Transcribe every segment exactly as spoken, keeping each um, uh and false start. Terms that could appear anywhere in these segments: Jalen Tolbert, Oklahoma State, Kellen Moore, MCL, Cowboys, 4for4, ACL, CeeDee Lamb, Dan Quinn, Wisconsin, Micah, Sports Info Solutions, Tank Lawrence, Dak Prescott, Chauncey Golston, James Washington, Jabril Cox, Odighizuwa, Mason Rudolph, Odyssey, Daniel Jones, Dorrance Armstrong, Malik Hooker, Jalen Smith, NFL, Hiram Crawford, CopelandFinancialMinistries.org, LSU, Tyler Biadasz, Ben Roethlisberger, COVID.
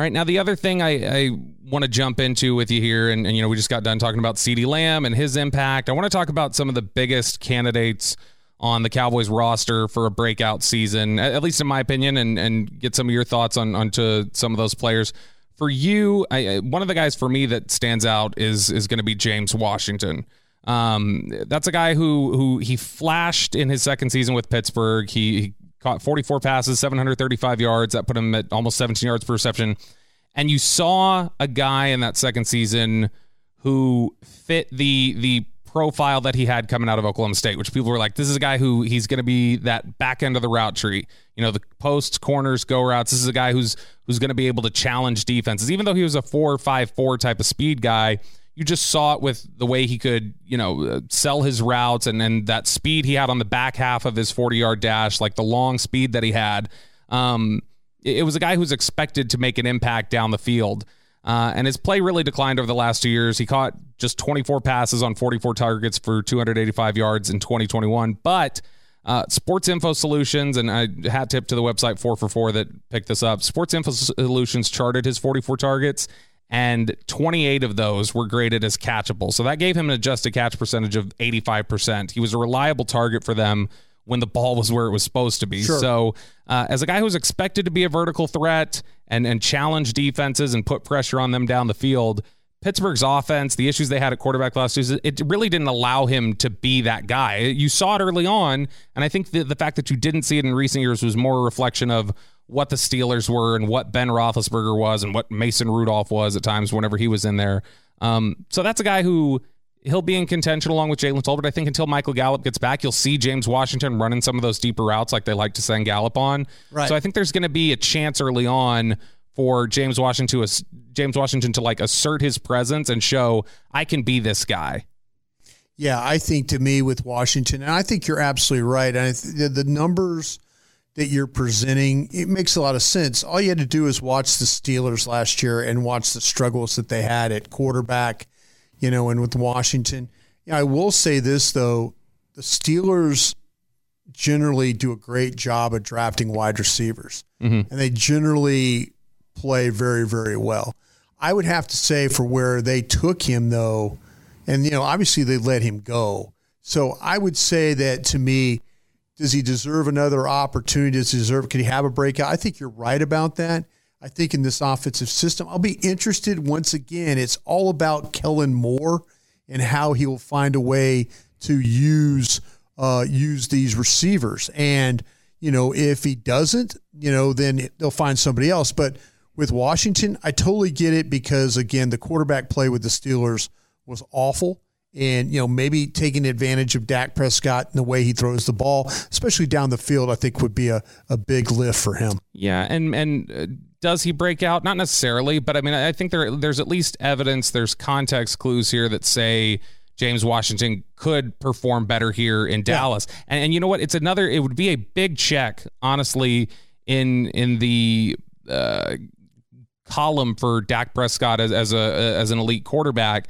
All right, now the other thing I, I want to jump into with you here, and, and you know, we just got done talking about CeeDee Lamb and his impact. I want to talk about some of the biggest candidates on the Cowboys roster for a breakout season, at, at least in my opinion, and and get some of your thoughts on onto some of those players. For you, I, one of the guys for me that stands out is is going to be James Washington. Um, that's a guy who who he flashed in his second season with Pittsburgh. He, he caught forty-four passes, seven hundred thirty-five yards. That put him at almost seventeen yards per reception. And you saw a guy in that second season who fit the the profile that he had coming out of Oklahoma State, which people were like, this is a guy who he's going to be that back end of the route tree. You know, the posts, corners, go routes. This is a guy who's who's going to be able to challenge defenses. Even though he was a four five four type of speed guy, you just saw it with the way he could, you know, sell his routes and then that speed he had on the back half of his forty-yard dash, like the long speed that he had. Um, it was a guy who's expected to make an impact down the field. Uh, and his play really declined over the last two years. He caught just twenty-four passes on forty-four targets for two hundred eighty-five yards in twenty twenty-one. But uh, Sports Info Solutions, and I hat tip to the website four for four that picked this up, Sports Info Solutions charted his forty-four targets, and twenty-eight of those were graded as catchable. So that gave him an adjusted catch percentage of eighty-five percent. He was a reliable target for them when the ball was where it was supposed to be. Sure. So uh, as a guy who's expected to be a vertical threat and, and challenge defenses and put pressure on them down the field, Pittsburgh's offense, the issues they had at quarterback last season, it really didn't allow him to be that guy. You saw it early on, and I think the, the fact that you didn't see it in recent years was more a reflection of what the Steelers were and what Ben Roethlisberger was and what Mason Rudolph was at times whenever he was in there. Um, so that's a guy who he'll be in contention along with Jalen Tolbert. I think until Michael Gallup gets back, you'll see James Washington running some of those deeper routes like they like to send Gallup on. Right. So I think there's going to be a chance early on for James Washington to James Washington to like assert his presence and show I can be this guy. Yeah, I think to me with Washington, and I think you're absolutely right. And I th- the numbers that you're presenting, it makes a lot of sense. All you had to do is watch the Steelers last year and watch the struggles that they had at quarterback, you know, and with Washington. Yeah, I will say this, though. The Steelers generally do a great job of drafting wide receivers, mm-hmm. and they generally play very, very well. I would have to say for where they took him, though, and, you know, obviously they let him go. So I would say that, to me, does he deserve another opportunity? Does he deserve – could he have a breakout? I think you're right about that. I think in this offensive system, I'll be interested once again. It's all about Kellen Moore and how he will find a way to use uh, use these receivers. And, you know, if he doesn't, you know, then they'll find somebody else. But with Washington, I totally get it because, again, the quarterback play with the Steelers was awful. And, you know, maybe taking advantage of Dak Prescott and the way he throws the ball, especially down the field, I think would be a, a big lift for him. Yeah, and and uh, does he break out? Not necessarily, but I mean, I think there there's at least evidence, there's context clues here that say James Washington could perform better here in Dallas. Yeah. And, and you know what? It's another. It would be a big check, honestly, in in the uh, column for Dak Prescott as as a as an elite quarterback,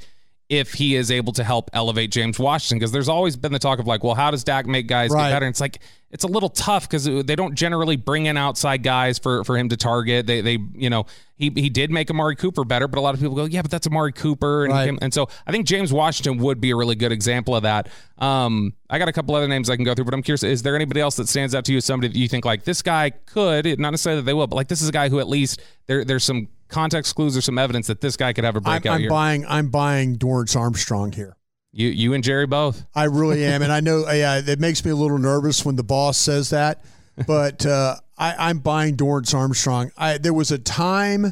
if he is able to help elevate James Washington, because there's always been the talk of like, well, how does Dak make guys right. get better? And it's like, it's a little tough because they don't generally bring in outside guys for, for him to target. They, they, you know, he, he did make Amari Cooper better, but a lot of people go, yeah, but that's Amari Cooper. And, right. him, and so I think James Washington would be a really good example of that. Um, I got a couple other names I can go through, but I'm curious, is there anybody else that stands out to you as somebody that you think like this guy could, not necessarily that they will, but like, this is a guy who at least there, there's some context clues or some evidence that this guy could have a breakout I'm, I'm here. Buying, I'm buying Dorrance Armstrong here. You you and Jerry both. I really am. And I know yeah, it makes me a little nervous when the boss says that, but uh, I, I'm buying Dorrance Armstrong. I, there was a time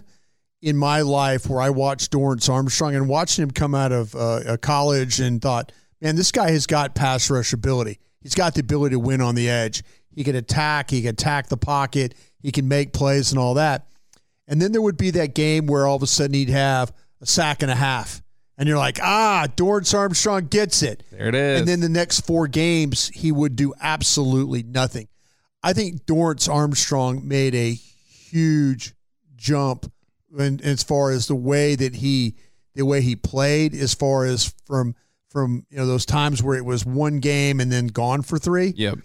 in my life where I watched Dorrance Armstrong and watching him come out of uh, college and thought, man, this guy has got pass rush ability. He's got the ability to win on the edge. He can attack. He can attack the pocket. He can make plays and all that. And then there would be that game where all of a sudden he'd have a sack and a half. And you're like, ah, Dorrance Armstrong gets it. There it is. And then the next four games, he would do absolutely nothing. I think Dorrance Armstrong made a huge jump in, as far as the way that he the way he played, as far as from from you know those times where it was one game and then gone for three. Yep.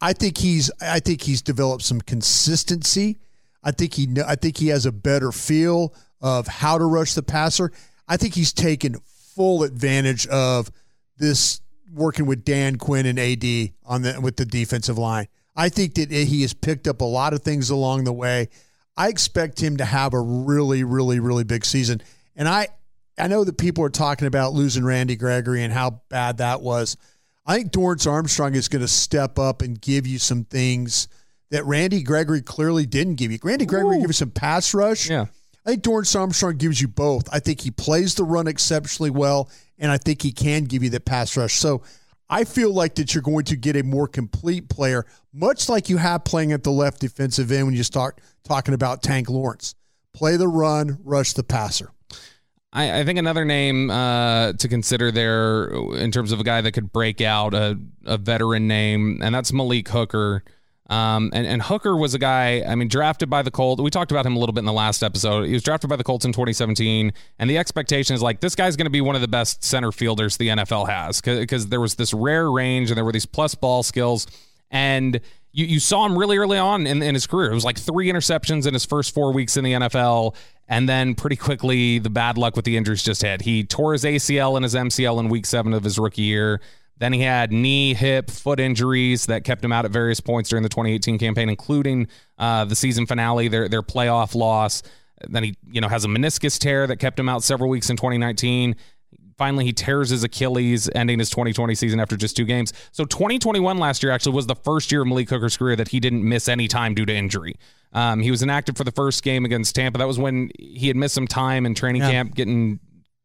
I think he's I think he's developed some consistency. I think he I think he has a better feel of how to rush the passer. I think he's taken full advantage of this working with Dan Quinn and A D on the with the defensive line. I think that he has picked up a lot of things along the way. I expect him to have a really, really, really big season. And I, I know that people are talking about losing Randy Gregory and how bad that was. I think Dorrance Armstrong is going to step up and give you some things that Randy Gregory clearly didn't give you. Randy Gregory Ooh. gave you some pass rush. Yeah. I think Dorrance Armstrong gives you both. I think he plays the run exceptionally well, and I think he can give you the pass rush. So I feel like that you're going to get a more complete player, much like you have playing at the left defensive end when you start talking about Tank Lawrence. Play the run, rush the passer. I, I think another name uh, to consider there in terms of a guy that could break out, a, a veteran name, and that's Malik Hooker. Um, and, and Hooker was a guy, I mean, drafted by the Colts. We talked about him a little bit in the last episode. He was drafted by the Colts in twenty seventeen, and the expectation is like, this guy's going to be one of the best center fielders the N F L has, because there was this rare range and there were these plus ball skills. And you, you saw him really early on in, in his career. It was like three interceptions in his first four weeks in the N F L. And then pretty quickly, the bad luck with the injuries just hit. He tore his A C L and his M C L in week seven of his rookie year. Then he had knee, hip, foot injuries that kept him out at various points during the twenty eighteen campaign, including uh, the season finale, their their playoff loss. Then he, you know, has a meniscus tear that kept him out several weeks in twenty nineteen. Finally, he tears his Achilles, ending his twenty twenty season after just two games. So twenty twenty-one last year actually was the first year of Malik Hooker's career that he didn't miss any time due to injury. Um, he was inactive for the first game against Tampa. That was when he had missed some time in training yeah. camp getting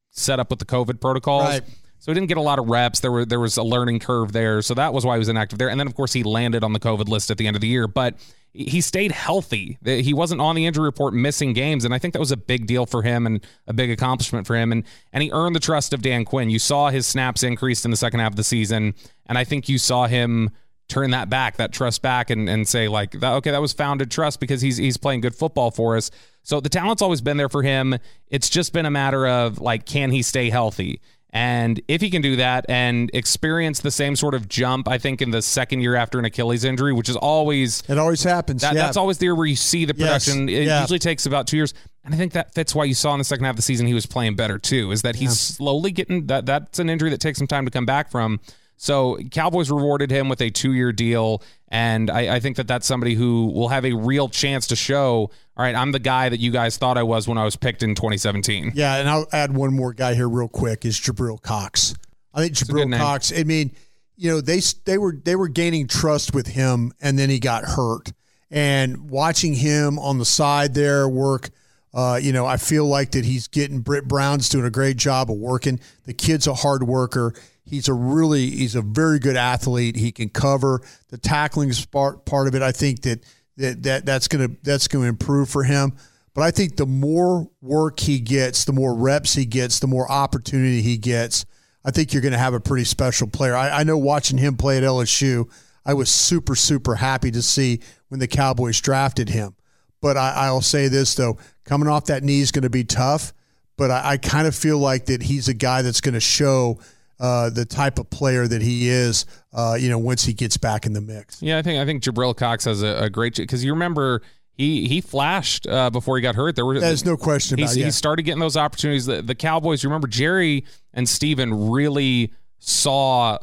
set up with the COVID protocols. Right. So he didn't get a lot of reps. There were there was a learning curve there. So that was why he was inactive there. And then, of course, he landed on the COVID list at the end of the year. But he stayed healthy. He wasn't on the injury report missing games. And I think that was a big deal for him and a big accomplishment for him. And and he earned the trust of Dan Quinn. You saw his snaps increased in the second half of the season. And I think you saw him turn that back, that trust back, and and say, like, okay, that was founded trust because he's he's playing good football for us. So the talent's always been there for him. It's just been a matter of, like, can he stay healthy? And if he can do that and experience the same sort of jump, I think in the second year after an Achilles injury, which is always, it always happens. That, yeah. That's always the year where you see the production. Yes. It yeah. usually takes about two years. And I think that fits why you saw in the second half of the season, he was playing better too, is that he's yeah. slowly getting that. That's an injury that takes some time to come back from. So Cowboys rewarded him with a two-year deal, and I, I think that that's somebody who will have a real chance to show, all right, I'm the guy that you guys thought I was when I was picked in twenty seventeen. Yeah, and I'll add one more guy here real quick is Jabril Cox. I think Jabril Cox, I mean, you know, they they were they were gaining trust with him, and then he got hurt. And watching him on the side there work, uh, you know, I feel like that he's getting, Britt Brown's doing a great job of working. The kid's a hard worker. He's a really, he's a very good athlete. He can cover the tackling part part of it. I think that that, that that's gonna that's gonna improve for him. But I think the more work he gets, the more reps he gets, the more opportunity he gets, I think you're gonna have a pretty special player. I, I know watching him play at L S U, I was super, super happy to see when the Cowboys drafted him. But I, I'll say this though, coming off that knee is gonna be tough, but I, I kind of feel like that he's a guy that's gonna show Uh, the type of player that he is, uh, you know, once he gets back in the mix. Yeah, I think I think Jabril Cox has a, a great, because you remember he he flashed uh, before he got hurt. There were there's no question about it. Yeah. He started getting those opportunities. The, the Cowboys, you remember Jerry and Steven really saw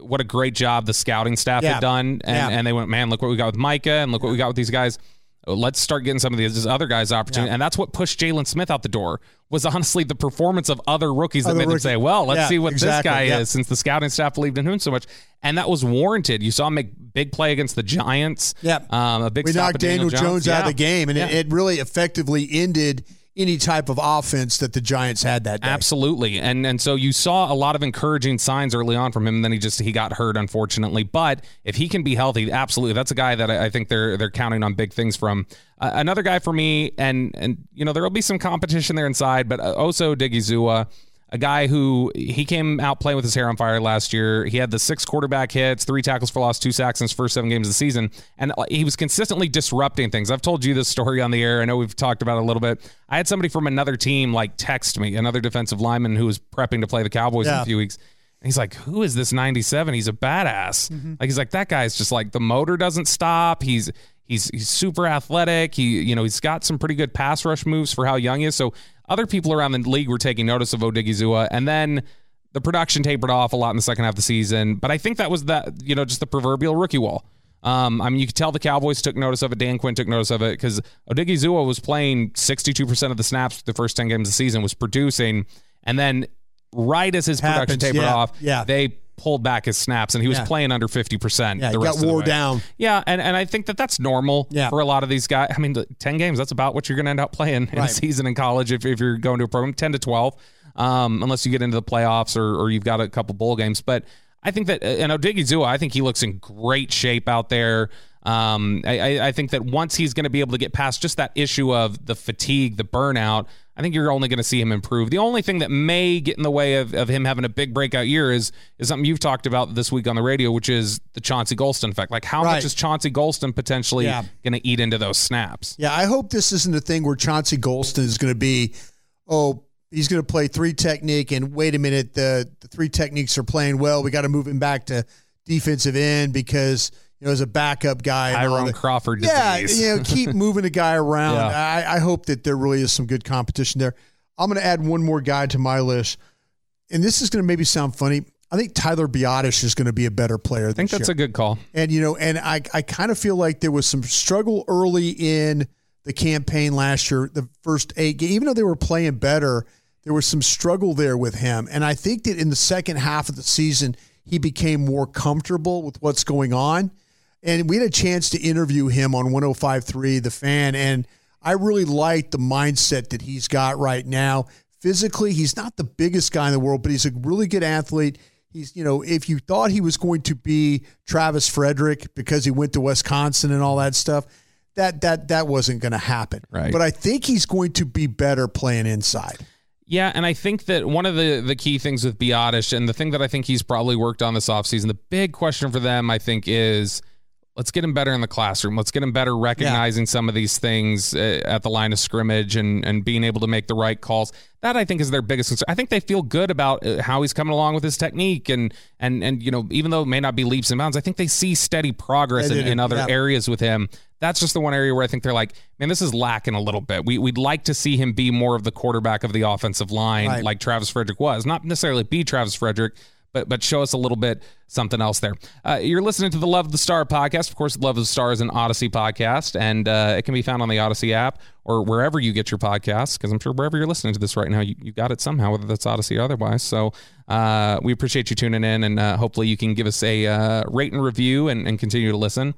what a great job the scouting staff yeah. had done, and, yeah. and they went, man, look what we got with Micah, and look yeah. what we got with these guys. Let's start getting some of these other guys opportunity. Yeah. And that's what pushed Jalen Smith out the door, was honestly the performance of other rookies that other made them rookie. say, well, let's yeah, see what exactly. this guy yeah. is, since the scouting staff believed in him so much. And that was warranted. You saw him make big play against the Giants. Yeah. Um, a big we knocked Daniel, Daniel Jones, Jones out yeah. of the game, and yeah. it, it really effectively ended any type of offense that the Giants had that day. Absolutely. And and so you saw a lot of encouraging signs early on from him, and then he just he got hurt, unfortunately. But if he can be healthy, absolutely. That's a guy that I think they're they're counting on big things from. Uh, another guy for me, and and you know, there'll be some competition there inside, but also Odighizuwa, a guy who he came out playing with his hair on fire last year. He had the six quarterback hits, three tackles for loss, two sacks in his first seven games of the season. And he was consistently disrupting things. I've told you this story on the air. I know we've talked about it a little bit. I had somebody from another team like text me, another defensive lineman who was prepping to play the Cowboys yeah. in a few weeks. And he's like, who is this ninety-seven? He's a badass. Mm-hmm. Like, he's like, that guy's just like, the motor doesn't stop. He's, He's he's super athletic. He you know he's got some pretty good pass rush moves for how young he is. So other people around the league were taking notice of Odighizuwa, and then the production tapered off a lot in the second half of the season. But I think that was that you know just the proverbial rookie wall. Um, I mean, you could tell the Cowboys took notice of it. Dan Quinn took notice of it because Odighizuwa was playing sixty-two percent of the snaps the first ten games of the season, was producing, and then right as his Happens, production tapered yeah, off, yeah. they pulled back his snaps, and he was yeah. playing under fifty percent. Yeah, the rest he got wore of the way. down. Yeah, and, and I think that that's normal yeah. for a lot of these guys. I mean, ten games, that's about what you're going to end up playing in right. a season in college if, if you're going to a program, ten to twelve, um, unless you get into the playoffs or, or you've got a couple bowl games. But I think that, and Odighizuwa, I think he looks in great shape out there. Um, I, I think that once he's going to be able to get past just that issue of the fatigue, the burnout, I think you're only going to see him improve. The only thing that may get in the way of, of him having a big breakout year is is something you've talked about this week on the radio, which is the Chauncey Golston effect. Like, how right. much is Chauncey Golston potentially yeah. going to eat into those snaps? Yeah, I hope this isn't a thing where Chauncey Golston is going to be, oh, he's going to play three technique, and wait a minute, the, the three techniques are playing well. We got to move him back to defensive end because – you know, as a backup guy. Hiram Crawford disease. Yeah, you know, keep moving a guy around. yeah. I, I hope that there really is some good competition there. I'm going to add one more guy to my list, and this is going to maybe sound funny. I think Tyler Biadasz is going to be a better player. I think that's year. a good call. And, you know, and I, I kind of feel like there was some struggle early in the campaign last year, the first eight games. Even though they were playing better, there was some struggle there with him. And I think that in the second half of the season, he became more comfortable with what's going on. And we had a chance to interview him on one oh five point three, The Fan, and I really like the mindset that he's got right now. Physically, he's not the biggest guy in the world, but he's a really good athlete. He's, you know, if you thought he was going to be Travis Frederick because he went to Wisconsin and all that stuff, that that that wasn't going to happen. Right. But I think he's going to be better playing inside. Yeah, and I think that one of the, the key things with Biadasz, and the thing that I think he's probably worked on this offseason, the big question for them, I think, is – let's get him better in the classroom. Let's get him better recognizing yeah. some of these things uh, at the line of scrimmage and, and being able to make the right calls. That, I think, is their biggest concern. I think they feel good about how he's coming along with his technique. And, and, and you know, even though it may not be leaps and bounds, I think they see steady progress in, in other yeah. areas with him. That's just the one area where I think they're like, man, this is lacking a little bit. We, we'd like to see him be more of the quarterback of the offensive line right. like Travis Frederick was. Not necessarily be Travis Frederick, but but show us a little bit something else there. Uh, you're listening to the Love of the Star podcast. Of course, Love of the Star is an Odyssey podcast, and uh, it can be found on the Odyssey app or wherever you get your podcasts, because I'm sure wherever you're listening to this right now, you, you got it somehow, whether that's Odyssey or otherwise. So uh, we appreciate you tuning in, and uh, hopefully you can give us a uh, rate and review and, and continue to listen.